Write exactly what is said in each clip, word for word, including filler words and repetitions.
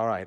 All right,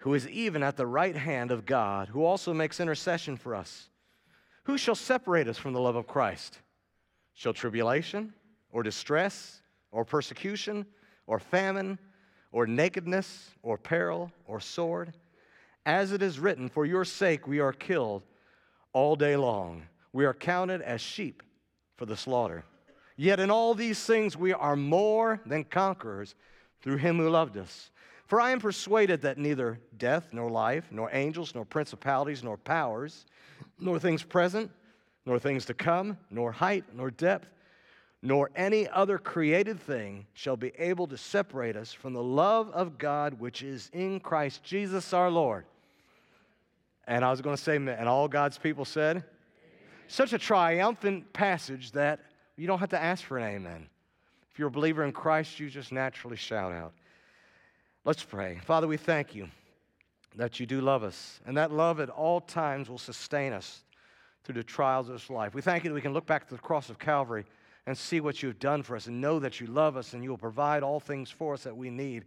who is even at the right hand of God, who also makes intercession for us. Who shall separate us from the love of Christ? Shall tribulation, or distress, or persecution, or famine, or nakedness, or peril, or sword? As it is written, for your sake we are killed all day long. We are counted as sheep for the slaughter. Yet in all these things we are more than conquerors through him who loved us. For I am persuaded that neither death, nor life, nor angels, nor principalities, nor powers, nor things present, nor things to come, nor height, nor depth, nor any other created thing shall be able to separate us from the love of God which is in Christ Jesus our Lord. And I was going to say, and all God's people said, amen. Such a triumphant passage that you don't have to ask for an amen. If you're a believer in Christ, you just naturally shout out. Let's pray. Father, we thank you that you do love us, and that love at all times will sustain us through the trials of this life. We thank you that we can look back to the cross of Calvary and see what you have done for us and know that you love us and you will provide all things for us that we need.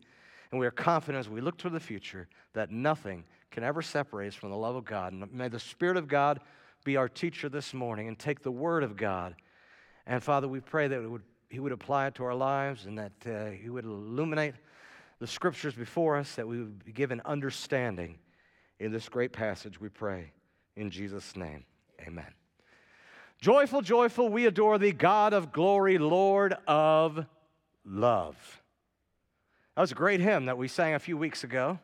And we are confident as we look to the future that nothing can ever separate us from the love of God. And may the Spirit of God be our teacher this morning and take the Word of God. And, Father, we pray that it would, he would apply it to our lives and that uh, he would illuminate the scriptures before us, that we would be given understanding in this great passage, we pray. In Jesus' name, amen. Joyful, joyful, we adore thee, God of glory, Lord of love. That was a great hymn that we sang a few weeks ago.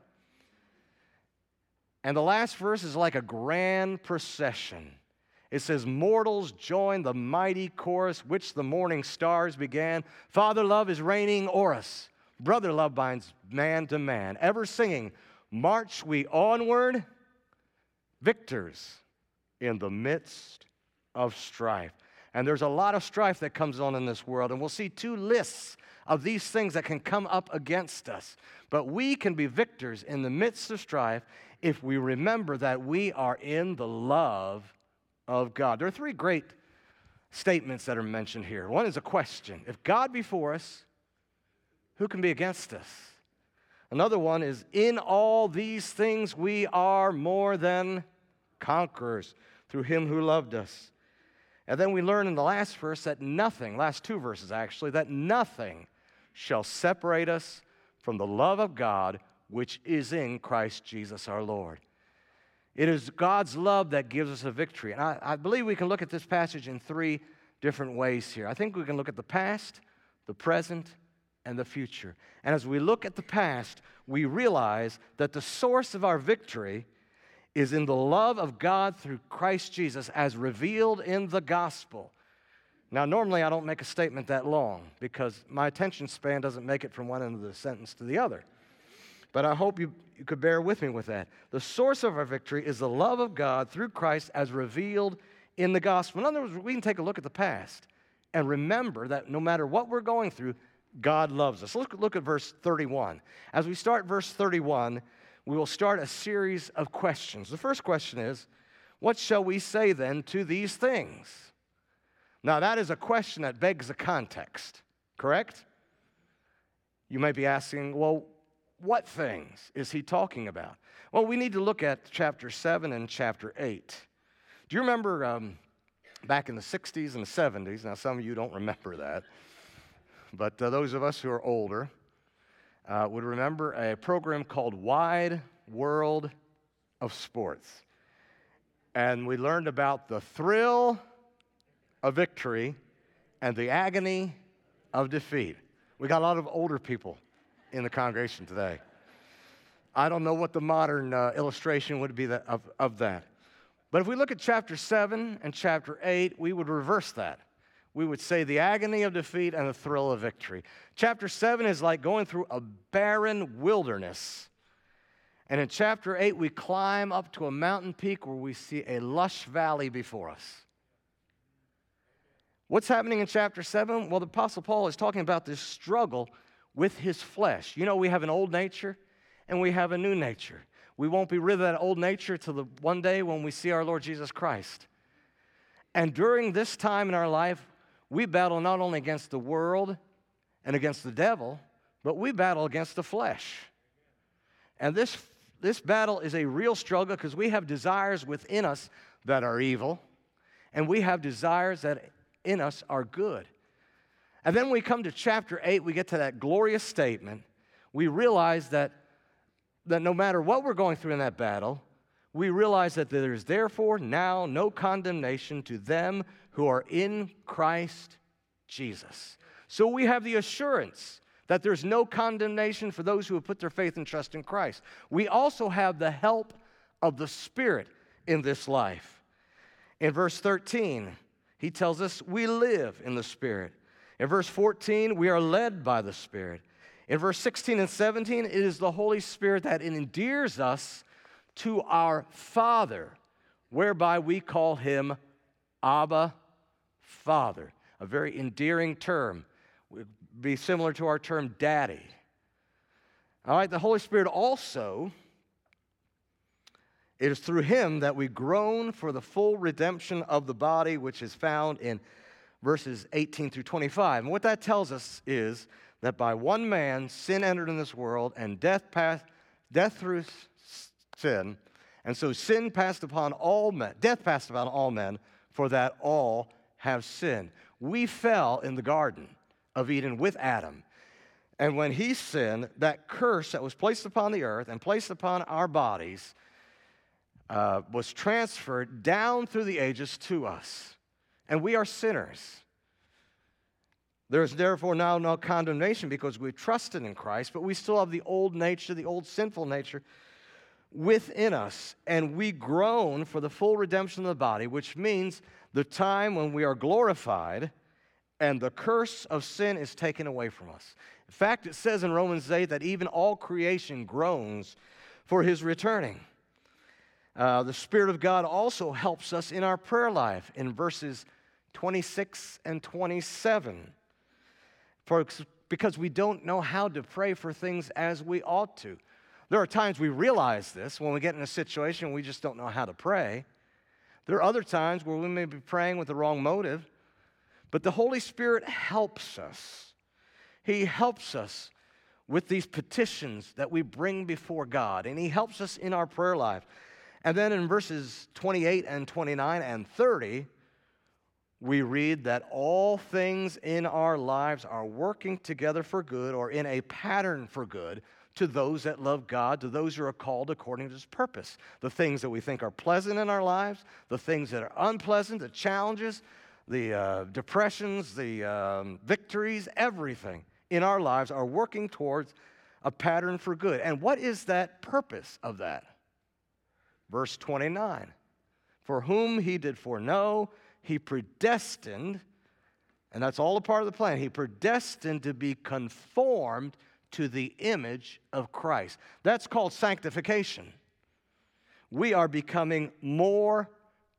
And the last verse is like a grand procession. It says, mortals join the mighty chorus, which the morning stars began. Father love is reigning o'er us. Brother love binds man to man, ever singing, march we onward, victors in the midst of strife. And there's a lot of strife that comes on in this world, and we'll see two lists of these things that can come up against us. But we can be victors in the midst of strife if we remember that we are in the love of God. There are three great statements that are mentioned here. One is a question. If God be for us, who can be against us? Another one is, in all these things we are more than conquerors through him who loved us. And then we learn in the last verse that nothing, last two verses actually, that nothing shall separate us from the love of God which is in Christ Jesus our Lord. It is God's love that gives us a victory. And I, I believe we can look at this passage in three different ways here. I think we can look at the past, the present, and the future. And as we look at the past, we realize that the source of our victory is in the love of God through Christ Jesus as revealed in the gospel. Now, normally I don't make a statement that long because my attention span doesn't make it from one end of the sentence to the other. But I hope you, you could bear with me with that. The source of our victory is the love of God through Christ as revealed in the gospel. In other words, we can take a look at the past and remember that no matter what we're going through, God loves us. Look, look at verse thirty-one. As we start verse thirty-one, we will start a series of questions. The first question is, what shall we say then to these things? Now, that is a question that begs a context, correct? You might be asking, well, what things is he talking about? Well, we need to look at chapter seven and chapter eight. Do you remember um, back in the sixties and the seventies? Now, some of you don't remember that. But uh, those of us who are older uh, would remember a program called Wide World of Sports. And we learned about the thrill of victory and the agony of defeat. We got a lot of older people in the congregation today. I don't know what the modern uh, illustration would be that, of, of that. But if we look at chapter seven and chapter eight, we would reverse that. We would say the agony of defeat and the thrill of victory. Chapter seven is like going through a barren wilderness And in chapter eight, we climb up to a mountain peak where we see a lush valley before us. What's happening in chapter seven? Well, the Apostle Paul is talking about this struggle with his flesh. You know, we have an old nature and we have a new nature. We won't be rid of that old nature till the one day when we see our Lord Jesus Christ. And during this time in our life, we battle not only against the world and against the devil, but we battle against the flesh. And this this battle is a real struggle because we have desires within us that are evil, and we have desires that in us are good. And then we come to chapter eight, we get to that glorious statement. We realize that, that no matter what we're going through in that battle, we realize that there is therefore now no condemnation to them who are in Christ Jesus. So we have the assurance that there's no condemnation for those who have put their faith and trust in Christ. We also have the help of the Spirit in this life. In verse thirteen, he tells us we live in the Spirit. In verse fourteen, we are led by the Spirit. In verse sixteen and seventeen, it is the Holy Spirit that endears us to our Father, whereby we call him Abba, Father, a very endearing term. Would be similar to our term daddy. All right, the Holy Spirit also, it is through him that we groan for the full redemption of the body, which is found in verses eighteen through twenty-five. And what that tells us is that by one man, sin entered in this world, and death passed, death through sin, and so sin passed upon all men, death passed upon all men, for that all have sinned. We fell in the garden of Eden with Adam. And when he sinned, that curse that was placed upon the earth and placed upon our bodies uh, was transferred down through the ages to us. And we are sinners. There is therefore now no condemnation because we've trusted in Christ, but we still have the old nature, the old sinful nature within us. And we groan for the full redemption of the body, which means the time when we are glorified and the curse of sin is taken away from us. In fact, it says in Romans eight that even all creation groans for his returning. Uh, the Spirit of God also helps us in our prayer life in verses twenty-six and twenty-seven. For, because we don't know how to pray for things as we ought to. There are times we realize this when we get in a situation we just don't know how to pray. There are other times where we may be praying with the wrong motive. But the Holy Spirit helps us. He helps us with these petitions that we bring before God, and he helps us in our prayer life. And then in verses twenty-eight and twenty-nine and thirty, we read that all things in our lives are working together for good, or in a pattern for good, to those that love God, to those who are called according to his purpose. The things that we think are pleasant in our lives, the things that are unpleasant, the challenges, the uh, depressions, the um, victories, everything in our lives are working towards a pattern for good. And what is that purpose of that? Verse twenty-nine, for whom he did foreknow, he predestined, and that's all a part of the plan, he predestined to be conformed to the image of Christ. That's called sanctification. We are becoming more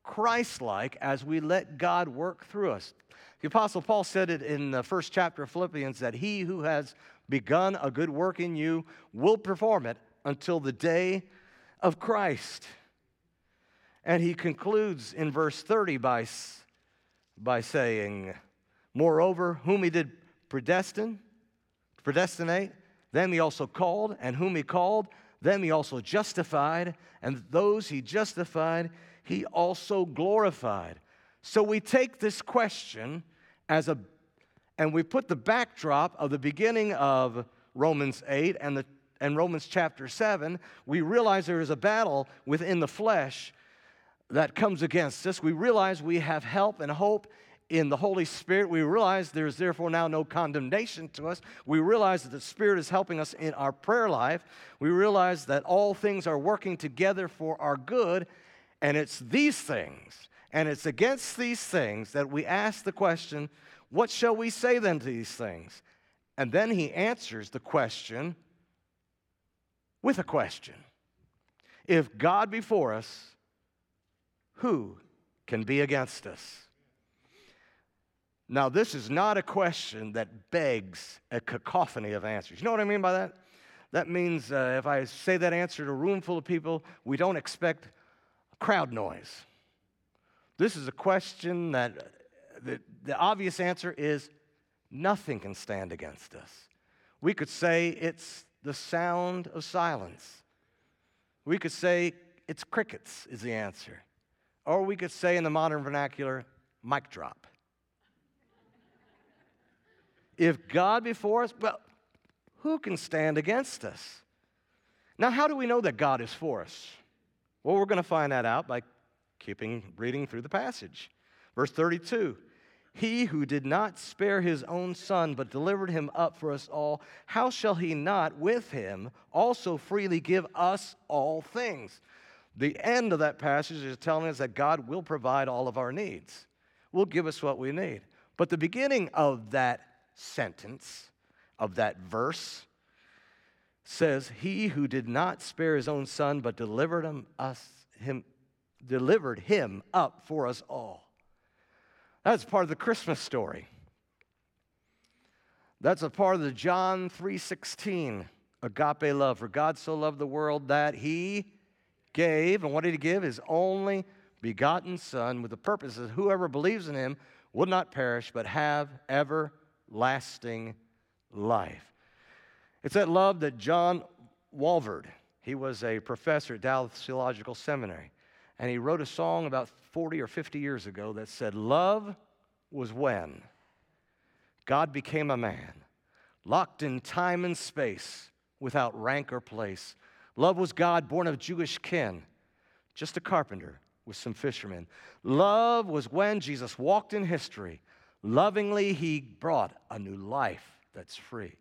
Christ-like as we let God work through us. The Apostle Paul said it in the first chapter of Philippians that he who has begun a good work in you will perform it until the day of Christ. And he concludes in verse thirty by, by saying, moreover, whom he did predestine, predestinate, them he also called, and whom he called, them he also justified, and those he justified, he also glorified. So we take this question as a, and we put the backdrop of the beginning of Romans eight and, the, and Romans chapter seven. We realize there is a battle within the flesh that comes against us. We realize we have help and hope in the Holy Spirit. We realize there is therefore now no condemnation to us. We realize that the Spirit is helping us in our prayer life. We realize that all things are working together for our good. And it's these things, and it's against these things that we ask the question, what shall we say then to these things? And then he answers the question with a question. If God be for us, who can be against us? Now, this is not a question that begs a cacophony of answers. You know what I mean by that? That means uh, if I say that answer to a room full of people, we don't expect crowd noise. This is a question that the, the obvious answer is nothing can stand against us. We could say it's the sound of silence. We could say it's crickets is the answer. Or we could say in the modern vernacular, mic drop. If God be for us, well, who can stand against us? Now, how do we know that God is for us? Well, we're going to find that out by keeping reading through the passage. Verse thirty-two, he who did not spare his own son but delivered him up for us all, how shall he not with him also freely give us all things? The end of that passage is telling us that God will provide all of our needs, will give us what we need. But the beginning of that sentence of that verse says, he who did not spare his own son but delivered him us him delivered him up for us all. That's part of the Christmas story. That's a part of the John three sixteen agape love, for God so loved the world that he gave, and what did he give? His only begotten son, with the purpose that whoever believes in him will not perish but have ever lasting life. It's that love that John Walvard, he was a professor at Dallas Theological Seminary, and he wrote a song about forty or fifty years ago that said, love was when God became a man, locked in time and space, without rank or place. Love was God, born of Jewish kin, just a carpenter with some fishermen. Love was when Jesus walked in history. Lovingly, he brought a new life that's free.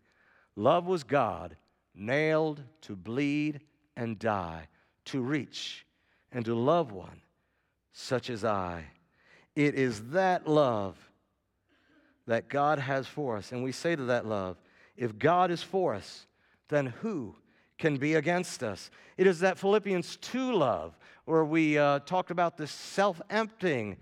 Love was God, nailed to bleed and die, to reach and to love one such as I. It is that love that God has for us. And we say to that love, if God is for us, then who can be against us? It is that Philippians two love, where we uh, talked about the self-emptying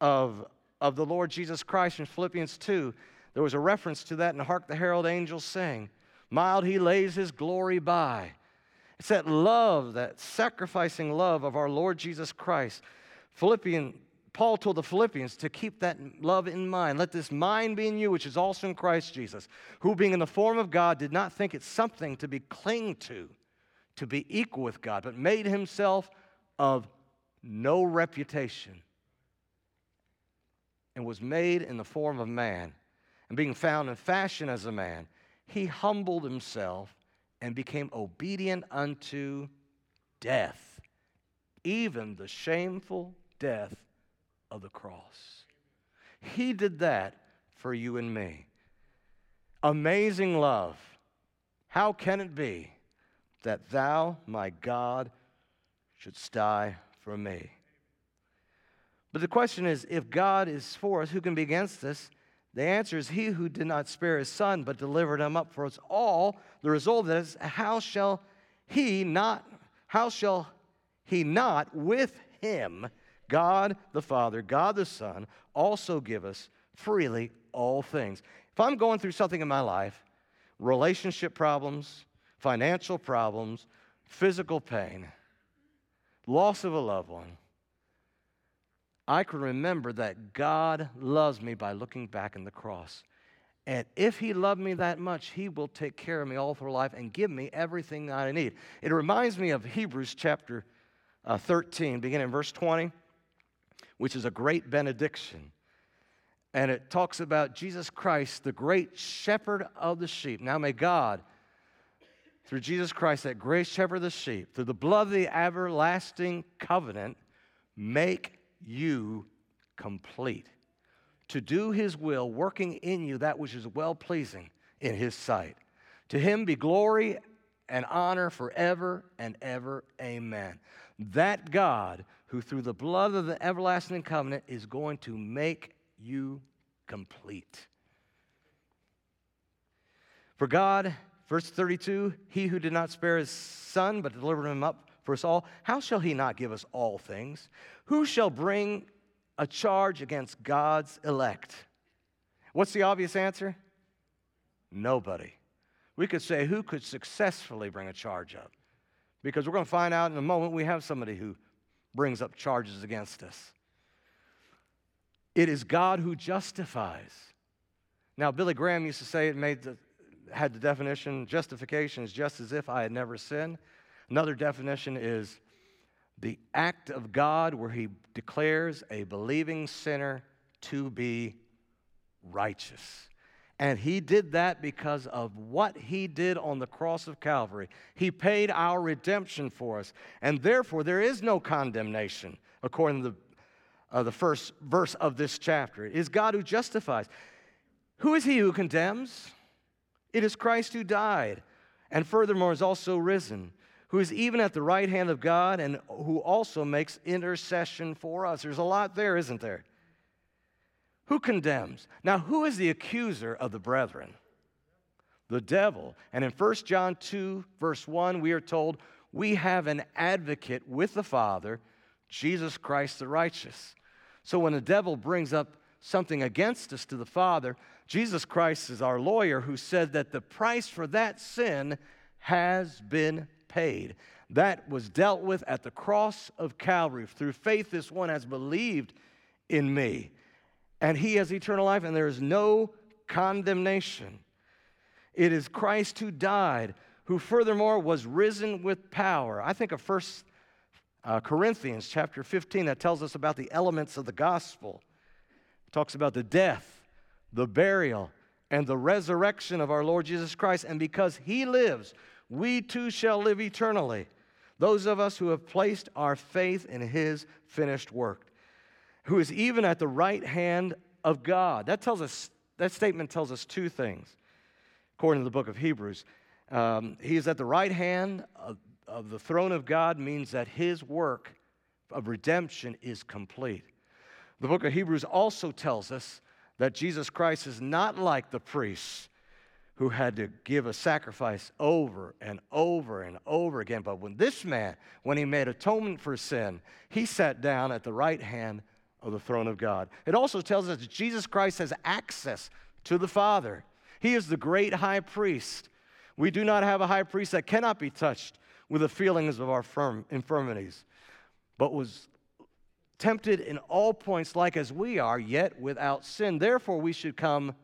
of of the Lord Jesus Christ in Philippians two. There was a reference to that in Hark the Herald Angels Sing. Mild he lays his glory by. It's that love, that sacrificing love of our Lord Jesus Christ. Philippians, Paul told the Philippians to keep that love in mind. Let this mind be in you, which is also in Christ Jesus, who being in the form of God did not think it something to be clinged to, to be equal with God, but made himself of no reputation, and was made in the form of man, and being found in fashion as a man, he humbled himself and became obedient unto death, even the shameful death of the cross. He did that for you and me. Amazing love. How can it be that thou, my God, shouldst die for me? But the question is, if God is for us, who can be against us? The answer is, he who did not spare his son but delivered him up for us all. The result is, how shall he not, how shall he not with him, God the Father, God the Son, also give us freely all things? If I'm going through something in my life, relationship problems, financial problems, physical pain, loss of a loved one, I can remember that God loves me by looking back in the cross. And if he loved me that much, he will take care of me all through life and give me everything that I need. It reminds me of Hebrews chapter uh, thirteen, beginning in verse twenty, which is a great benediction. And it talks about Jesus Christ, the great shepherd of the sheep. Now may God, through Jesus Christ, that great shepherd of the sheep, through the blood of the everlasting covenant, make you complete, to do his will, working in you that which is well-pleasing in his sight. To him be glory and honor forever and ever. Amen. That God, who through the blood of the everlasting covenant is going to make you complete. For God, verse thirty-two, he who did not spare his son but delivered him up for us all? How shall he not give us all things? Who shall bring a charge against God's elect? What's the obvious answer? Nobody. We could say, who could successfully bring a charge up? Because we're going to find out in a moment we have somebody who brings up charges against us. It is God who justifies. Now, Billy Graham used to say it made the, had the definition, justification is just as if I had never sinned. Another definition is the act of God where he declares a believing sinner to be righteous. And he did that because of what he did on the cross of Calvary. He paid our redemption for us. And therefore, there is no condemnation, according to the, uh, the first verse of this chapter. It is God who justifies. Who is he who condemns? It is Christ who died, and furthermore is also risen, who is even at the right hand of God, and who also makes intercession for us. There's a lot there, isn't there? Who condemns? Now, who is the accuser of the brethren? The devil. And in First John two, verse one, we are told, we have an advocate with the Father, Jesus Christ the righteous. So when the devil brings up something against us to the Father, Jesus Christ is our lawyer who said that the price for that sin has been paid. That was dealt with at the cross of Calvary. Through faith, this one has believed in me, and he has eternal life, and there is no condemnation. It is Christ who died, who furthermore was risen with power. I think of First Corinthians chapter fifteen that tells us about the elements of the gospel. It talks about the death, the burial, and the resurrection of our Lord Jesus Christ. And because he lives, we too shall live eternally, those of us who have placed our faith in his finished work, who is even at the right hand of God. That tells us, that statement tells us two things, according to the book of Hebrews. Um, he is at the right hand of, of the throne of God means that his work of redemption is complete. The book of Hebrews also tells us that Jesus Christ is not like the priests who had to give a sacrifice over and over and over again. But when this man, when he made atonement for sin, he sat down at the right hand of the throne of God. It also tells us that Jesus Christ has access to the Father. He is the great high priest. We do not have a high priest that cannot be touched with the feelings of our infirmities, but was tempted in all points like as we are, yet without sin. Therefore, we should come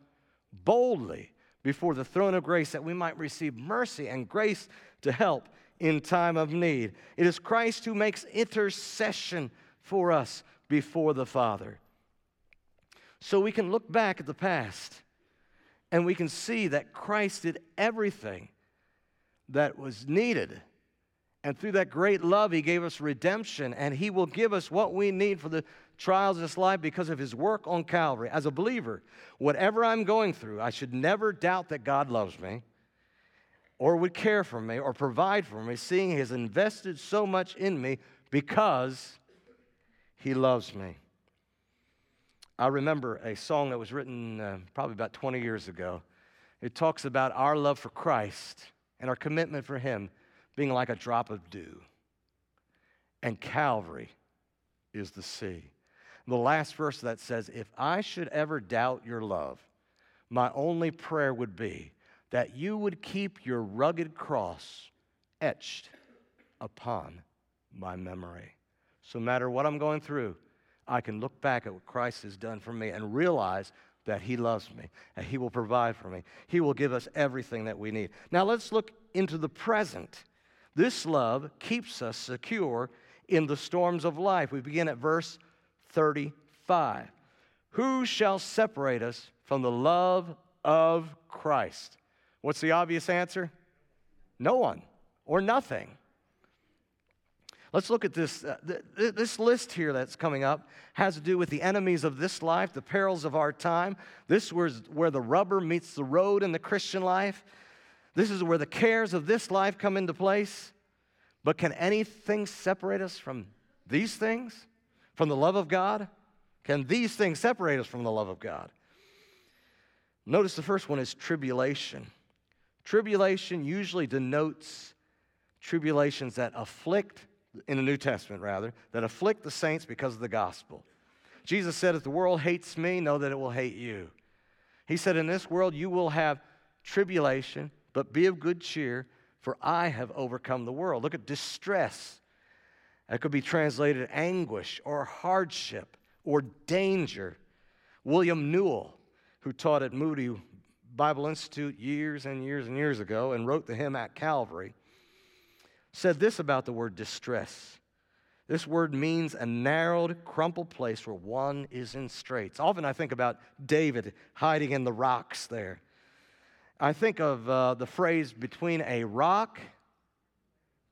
boldly before the throne of grace that we might receive mercy and grace to help in time of need. It is Christ who makes intercession for us before the Father. So we can look back at the past and we can see that Christ did everything that was needed. And through that great love, he gave us redemption, and he will give us what we need for the trials of this life because of his work on Calvary. As a believer, whatever I'm going through, I should never doubt that God loves me or would care for me or provide for me, seeing he has invested so much in me because he loves me. I remember a song that was written uh, probably about twenty years ago. It talks about our love for Christ and our commitment for him being like a drop of dew, and Calvary is the sea. The last verse that says, if I should ever doubt your love, my only prayer would be that you would keep your rugged cross etched upon my memory. So no matter what I'm going through, I can look back at what Christ has done for me and realize that he loves me, and he will provide for me. He will give us everything that we need. Now let's look into the present. This love keeps us secure in the storms of life. We begin at verse thirty-five. Who shall separate us from the love of Christ? What's the obvious answer? No one or nothing. Let's look at this. Uh, th- th- this list here that's coming up has to do with the enemies of this life, the perils of our time. This was where the rubber meets the road in the Christian life. This is where the cares of this life come into place. But can anything separate us from these things, from the love of God? Can these things separate us from the love of God? Notice the first one is tribulation. Tribulation usually denotes tribulations that afflict in the New Testament rather, that afflict the saints because of the gospel. Jesus said, if the world hates me, know that it will hate you. He said, in this world you will have tribulation, but be of good cheer, for I have overcome the world. Look at distress. That could be translated anguish or hardship or danger. William Newell, who taught at Moody Bible Institute years and years and years ago and wrote the hymn At Calvary, said this about the word distress. This word means a narrowed, crumpled place where one is in straits. Often I think about David hiding in the rocks there. I think of uh, the phrase between a rock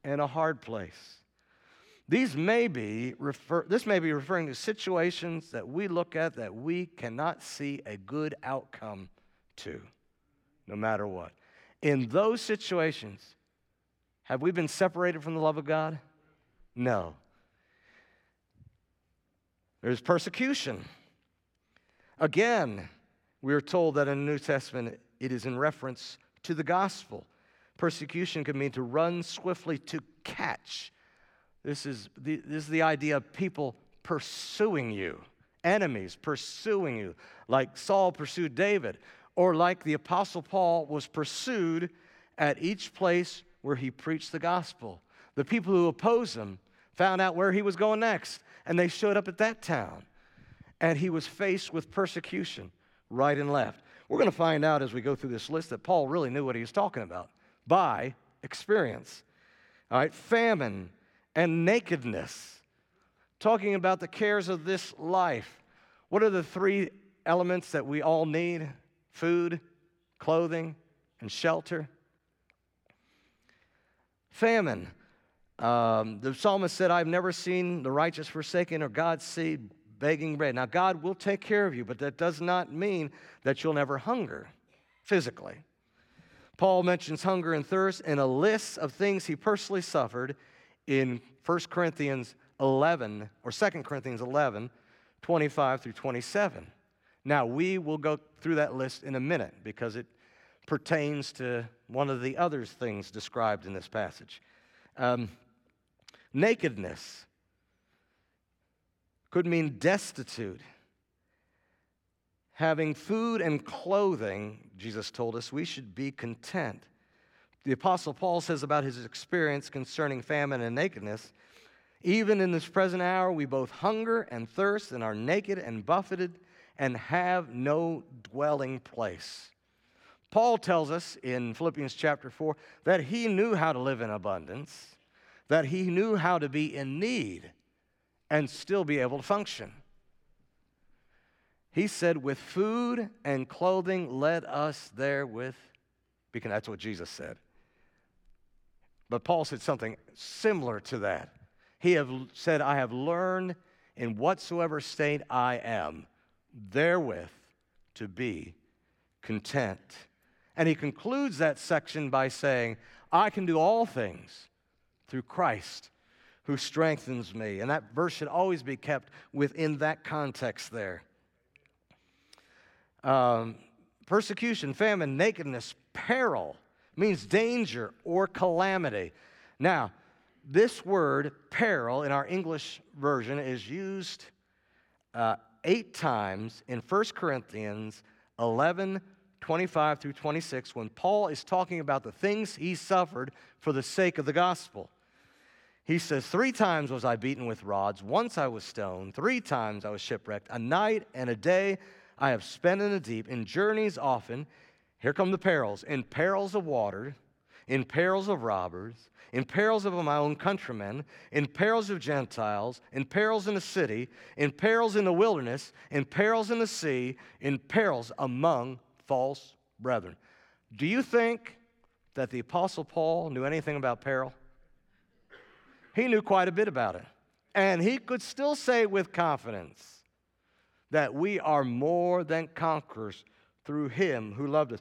and a hard place. These may be refer- this may be referring to situations that we look at that we cannot see a good outcome to, no matter what. In those situations, have we been separated from the love of God? No. There's persecution. Again, we are told that in the New Testament it is in reference to the gospel. Persecution can mean to run swiftly, to catch. This is the, this is the idea of people pursuing you, enemies pursuing you, like Saul pursued David, or like the Apostle Paul was pursued at each place where he preached the gospel. The people who opposed him found out where he was going next, and they showed up at that town, and he was faced with persecution right and left. We're going to find out as we go through this list that Paul really knew what he was talking about by experience. All right, famine and nakedness, talking about the cares of this life. What are the three elements that we all need? Food, clothing, and shelter. Famine. Um, the psalmist said, I've never seen the righteous forsaken or God's seed begging bread. Now, God will take care of you, but that does not mean that you'll never hunger physically. Paul mentions hunger and thirst in a list of things he personally suffered in First Corinthians eleven, or Second Corinthians eleven, twenty-five through twenty-seven. Now, we will go through that list in a minute because it pertains to one of the other things described in this passage. Um, nakedness could mean destitute. Having food and clothing, Jesus told us, we should be content. The Apostle Paul says about his experience concerning famine and nakedness, even in this present hour we both hunger and thirst and are naked and buffeted and have no dwelling place. Paul tells us in Philippians chapter four that he knew how to live in abundance, that he knew how to be in need and still be able to function. He said, with food and clothing, let us therewith be content. That's what Jesus said. But Paul said something similar to that. He have said, I have learned in whatsoever state I am, therewith to be content. And he concludes that section by saying, I can do all things through Christ who strengthens me. And that verse should always be kept within that context there. Um, persecution, famine, nakedness, peril means danger or calamity. Now, this word peril in our English version is used uh, eight times in First Corinthians eleven, twenty-five through twenty-six, when Paul is talking about the things he suffered for the sake of the gospel. He says, three times was I beaten with rods, once I was stoned, three times I was shipwrecked, a night and a day I have spent in the deep, in journeys often, here come the perils, in perils of water, in perils of robbers, in perils of my own countrymen, in perils of Gentiles, in perils in the city, in perils in the wilderness, in perils in the sea, in perils among false brethren. Do you think that the Apostle Paul knew anything about peril? He knew quite a bit about it. And he could still say with confidence that we are more than conquerors through him who loved us.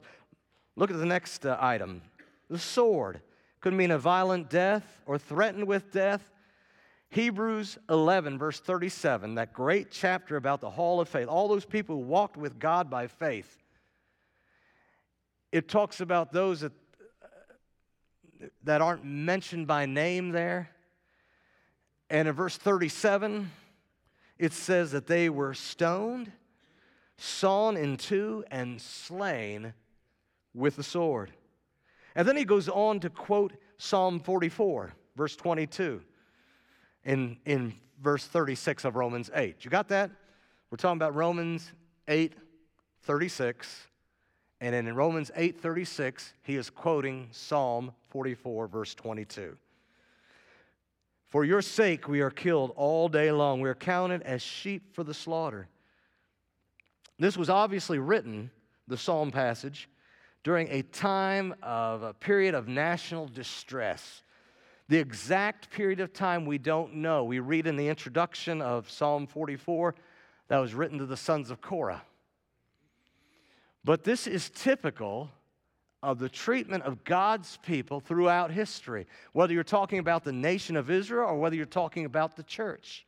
Look at the next uh, item. The sword could mean a violent death or threatened with death. Hebrews eleven, verse thirty-seven, that great chapter about the hall of faith, all those people who walked with God by faith. It talks about those that, that aren't mentioned by name there. And in verse thirty-seven, it says that they were stoned, sawn in two, and slain with the sword. And then he goes on to quote Psalm forty-four, verse twenty-two, in, in verse thirty-six of Romans eight. You got that? We're talking about Romans eight, thirty-six. And in Romans eight, thirty-six, he is quoting Psalm forty-four, verse twenty-two. For your sake we are killed all day long. We are counted as sheep for the slaughter. This was obviously written, the Psalm passage, during a time of a period of national distress. The exact period of time we don't know. We read in the introduction of Psalm forty-four that was written to the sons of Korah. But this is typical of the treatment of God's people throughout history, whether you're talking about the nation of Israel or whether you're talking about the church.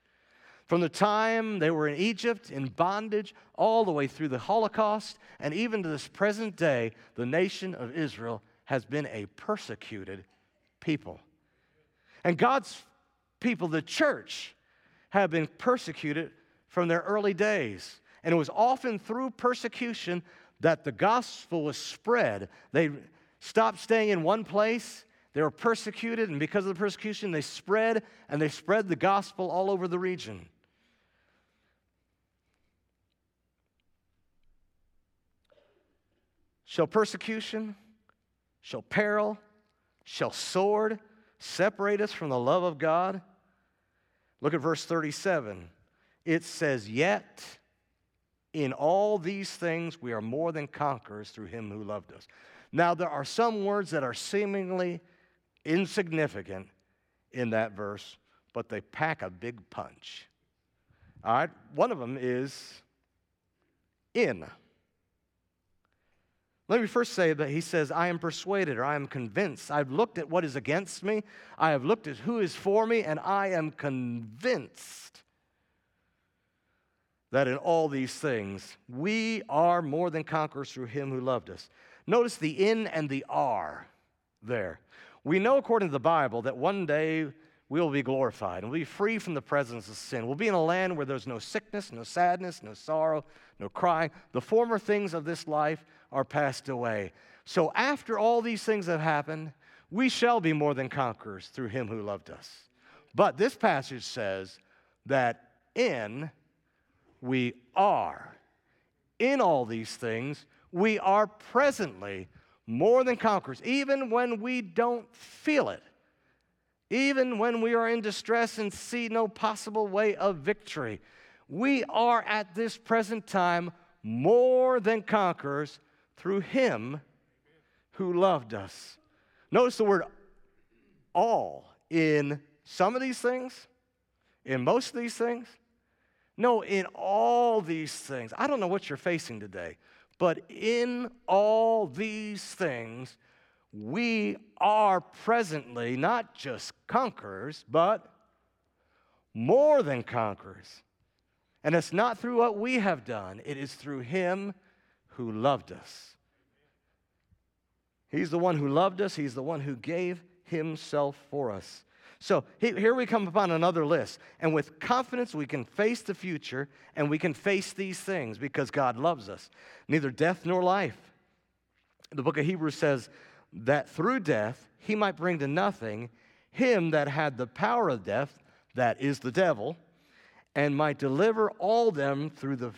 From the time they were in Egypt, in bondage, all the way through the Holocaust, and even to this present day, the nation of Israel has been a persecuted people. And God's people, the church, have been persecuted from their early days. And it was often through persecution that the gospel was spread. They stopped staying in one place. They were persecuted, and because of the persecution, they spread, and they spread the gospel all over the region. Shall persecution, shall peril, shall sword separate us from the love of God? Look at verse thirty-seven. It says, yet in all these things, we are more than conquerors through him who loved us. Now, there are some words that are seemingly insignificant in that verse, but they pack a big punch. All right, one of them is in. Let me first say that he says, I am persuaded, or I am convinced. I've looked at what is against me. I have looked at who is for me, and I am convinced that in all these things, we are more than conquerors through him who loved us. Notice the in and the are there. We know, according to the Bible, that one day we will be glorified and we'll be free from the presence of sin. We'll be in a land where there's no sickness, no sadness, no sorrow, no crying. The former things of this life are passed away. So after all these things have happened, we shall be more than conquerors through him who loved us. But this passage says that in we are. In all these things, we are presently more than conquerors, even when we don't feel it, even when we are in distress and see no possible way of victory. We are at this present time more than conquerors through him who loved us. Notice the word all in some of these things, in most of these things. No, in all these things. I don't know what you're facing today, but in all these things, we are presently not just conquerors, but more than conquerors. And it's not through what we have done. It is through him who loved us. He's the one who loved us. He's the one who gave himself for us. So here we come upon another list, and with confidence we can face the future and we can face these things because God loves us. Neither death nor life. The book of Hebrews says that through death he might bring to nothing him that had the power of death, that is the devil, and might deliver all them through the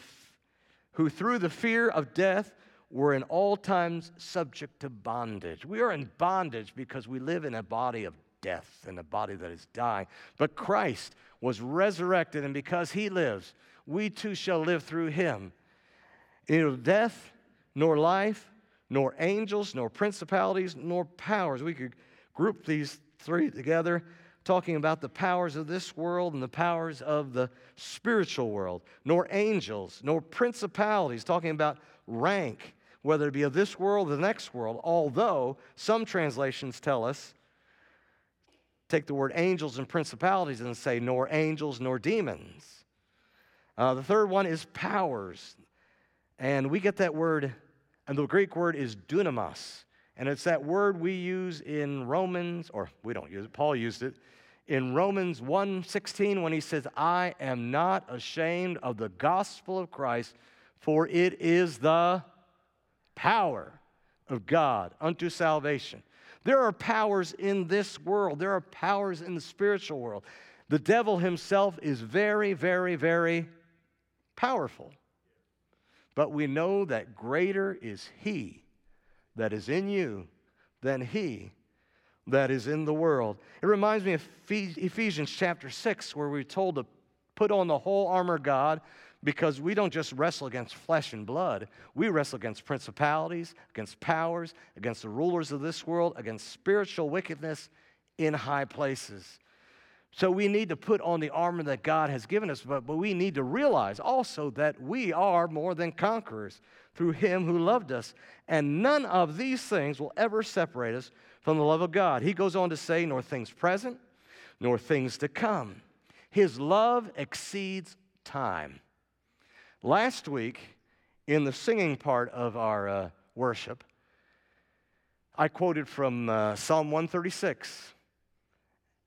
who through the fear of death were in all times subject to bondage. We are in bondage because we live in a body of death and a body that is dying. But Christ was resurrected, and because he lives, we too shall live through him. Neither death, nor life, nor angels, nor principalities, nor powers. We could group these three together, talking about the powers of this world and the powers of the spiritual world. Nor angels, nor principalities, talking about rank, whether it be of this world or the next world, although some translations tell us, take the word angels and principalities and say nor angels nor demons. Uh, the third one is powers. And we get that word, and the Greek word is dunamis. And it's that word we use in Romans, or we don't use it, Paul used it in Romans one sixteen when he says, I am not ashamed of the gospel of Christ, for it is the power of God unto salvation. There are powers in this world. There are powers in the spiritual world. The devil himself is very, very, very powerful. But we know that greater is he that is in you than he that is in the world. It reminds me of Ephesians chapter six, where we're told to put on the whole armor of God, because we don't just wrestle against flesh and blood. We wrestle against principalities, against powers, against the rulers of this world, against spiritual wickedness in high places. So we need to put on the armor that God has given us, but, but we need to realize also that we are more than conquerors through him who loved us. And none of these things will ever separate us from the love of God. He goes on to say, nor things present, nor things to come. His love exceeds time. Last week, in the singing part of our uh, worship, I quoted from uh, Psalm one thirty-six.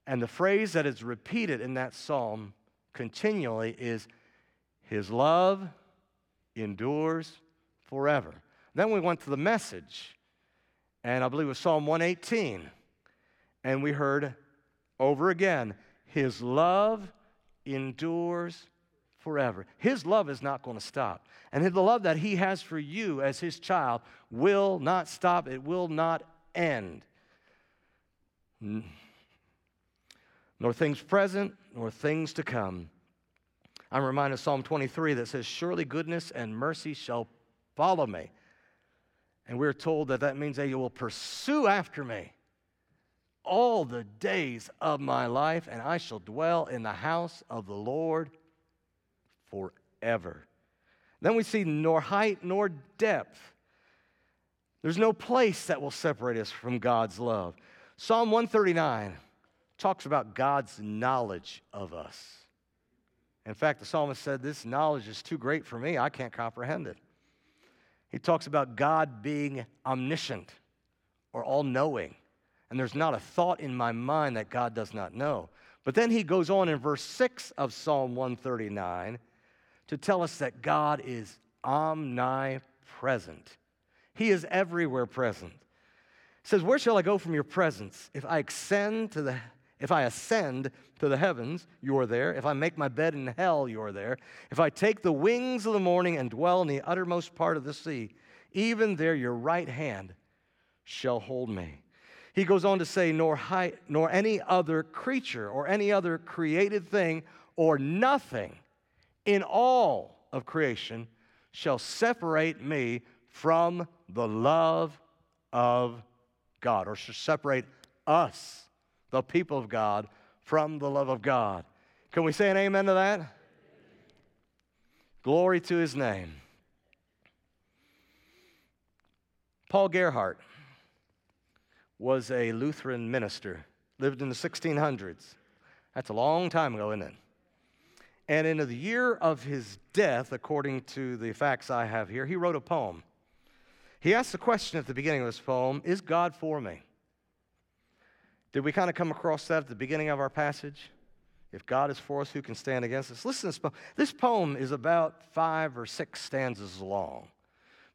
And the phrase that is repeated in that psalm continually is, his love endures forever. Then we went to the message, and I believe it was Psalm one eighteen. And we heard over again, his love endures forever. His love is not going to stop. And the love that he has for you as his child will not stop. It will not end. Mm. Nor things present, nor things to come. I'm reminded of Psalm twenty-three that says, surely goodness and mercy shall follow me. And we're told that that means that you will pursue after me all the days of my life, and I shall dwell in the house of the Lord forever. Then we see nor height nor depth. There's no place that will separate us from God's love. Psalm one thirty-nine talks about God's knowledge of us. In fact, the psalmist said, this knowledge is too great for me. I can't comprehend it. He talks about God being omniscient or all-knowing. And there's not a thought in my mind that God does not know. But then he goes on in verse six of Psalm one thirty-nine to tell us that God is omnipresent. He is everywhere present. He says, where shall I go from your presence? If I ascend to the If I ascend to the heavens, you are there. If I make my bed in hell, you are there. If I take the wings of the morning and dwell in the uttermost part of the sea, even there your right hand shall hold me. He goes on to say, nor height, nor any other creature or any other created thing or nothing in all of creation shall separate me from the love of God, or shall separate us, the people of God, from the love of God. Can we say an amen to that? Amen. Glory to his name. Paul Gerhardt was a Lutheran minister, lived in the sixteen hundreds. That's a long time ago, isn't it? And in the year of his death, according to the facts I have here, he wrote a poem. He asked the question at the beginning of this poem, is God for me? Did we kind of come across that at the beginning of our passage? If God is for us, who can stand against us? Listen to this poem. This poem is about five or six stanzas long.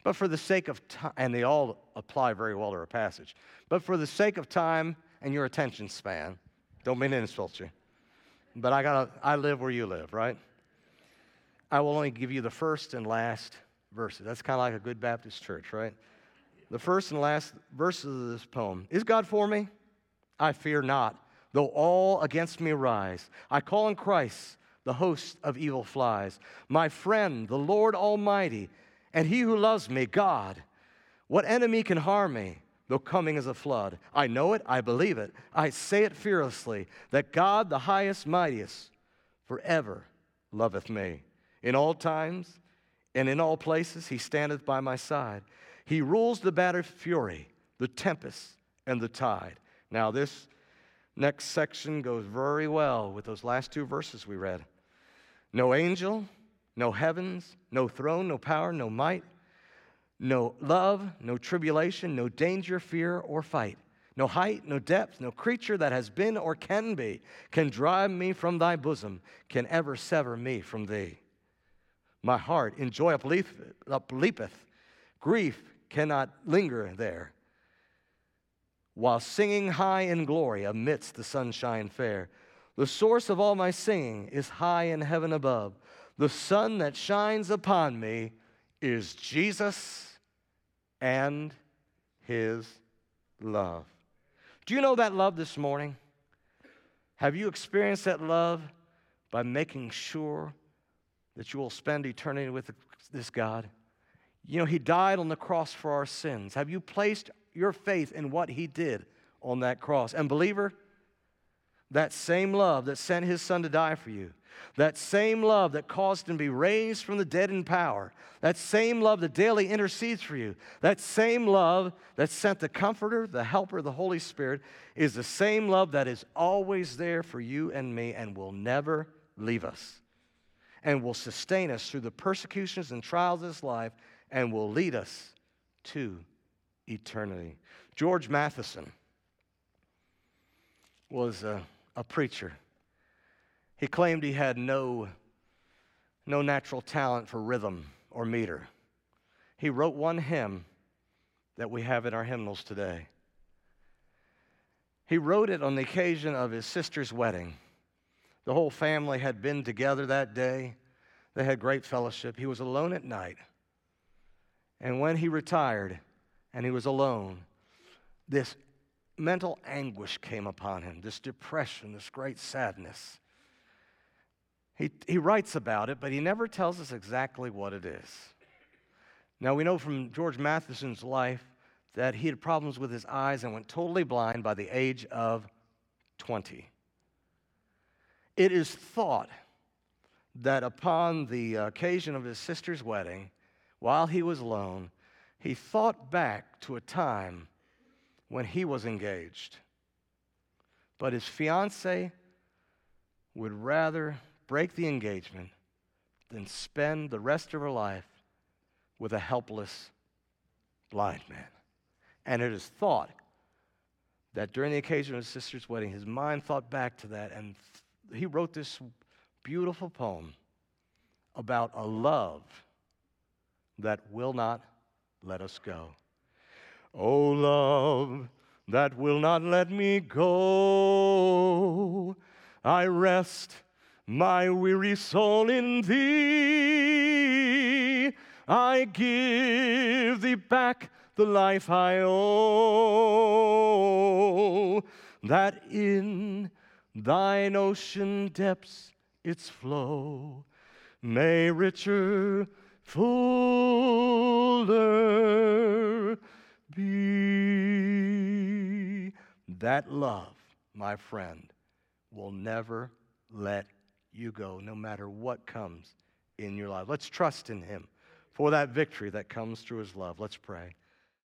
But for the sake of time, and they all apply very well to our passage, but for the sake of time and your attention span, don't mean to insult you, but I gotta, I live where you live, right? I will only give you the first and last verses. That's kind of like a good Baptist church, right? The first and last verses of this poem. Is God for me? I fear not, though all against me rise. I call on Christ, the host of evil flies. My friend, the Lord Almighty, and he who loves me, God. What enemy can harm me, though coming as a flood? I know it, I believe it, I say it fearlessly, that God, the highest, mightiest, forever loveth me. In all times and in all places he standeth by my side. He rules the battered fury, the tempest, and the tide. Now, this next section goes very well with those last two verses we read. No angel, no heavens, no throne, no power, no might, no love, no tribulation, no danger, fear, or fight, No height, no depth, no creature that has been or can be can drive me from thy bosom, can ever sever me from thee. My heart in joy upleapeth. Grief cannot linger there. While singing high in glory amidst the sunshine fair, the source of all my singing is high in heaven above. The sun that shines upon me is Jesus and his love. Do you know that love this morning? Have you experienced that love by making sure that you will spend eternity with this God? You know, he died on the cross for our sins. Have you placed your faith in what he did on that cross? And believer, that same love that sent his son to die for you, that same love that caused him to be raised from the dead in power, that same love that daily intercedes for you, that same love that sent the Comforter, the Helper, the Holy Spirit, is the same love that is always there for you and me and will never leave us and will sustain us through the persecutions and trials of this life and will lead us to eternity. George Matheson was a, a preacher. He claimed he had no, no natural talent for rhythm or meter. He wrote one hymn that we have in our hymnals today. He wrote it on the occasion of his sister's wedding. The whole family had been together that day. They had great fellowship. He was alone at night. And when he retired and he was alone, this mental anguish came upon him, this depression, this great sadness. He, he writes about it, but he never tells us exactly what it is. Now, we know from George Matheson's life that he had problems with his eyes and went totally blind by the age of twenty. It is thought that upon the occasion of his sister's wedding, while he was alone, he thought back to a time when he was engaged. But his fiancée would rather break the engagement than spend the rest of her life with a helpless blind man. And it is thought that during the occasion of his sister's wedding, his mind thought back to that, and he wrote this beautiful poem about a love that will not let us go. Oh, love, that will not let me go. I rest my weary soul in thee. I give thee back the life I owe, that in thine ocean depths its flow may richer, fuller be. That love, my friend, will never let you go, no matter what comes in your life. Let's trust in him for that victory that comes through his love. Let's pray.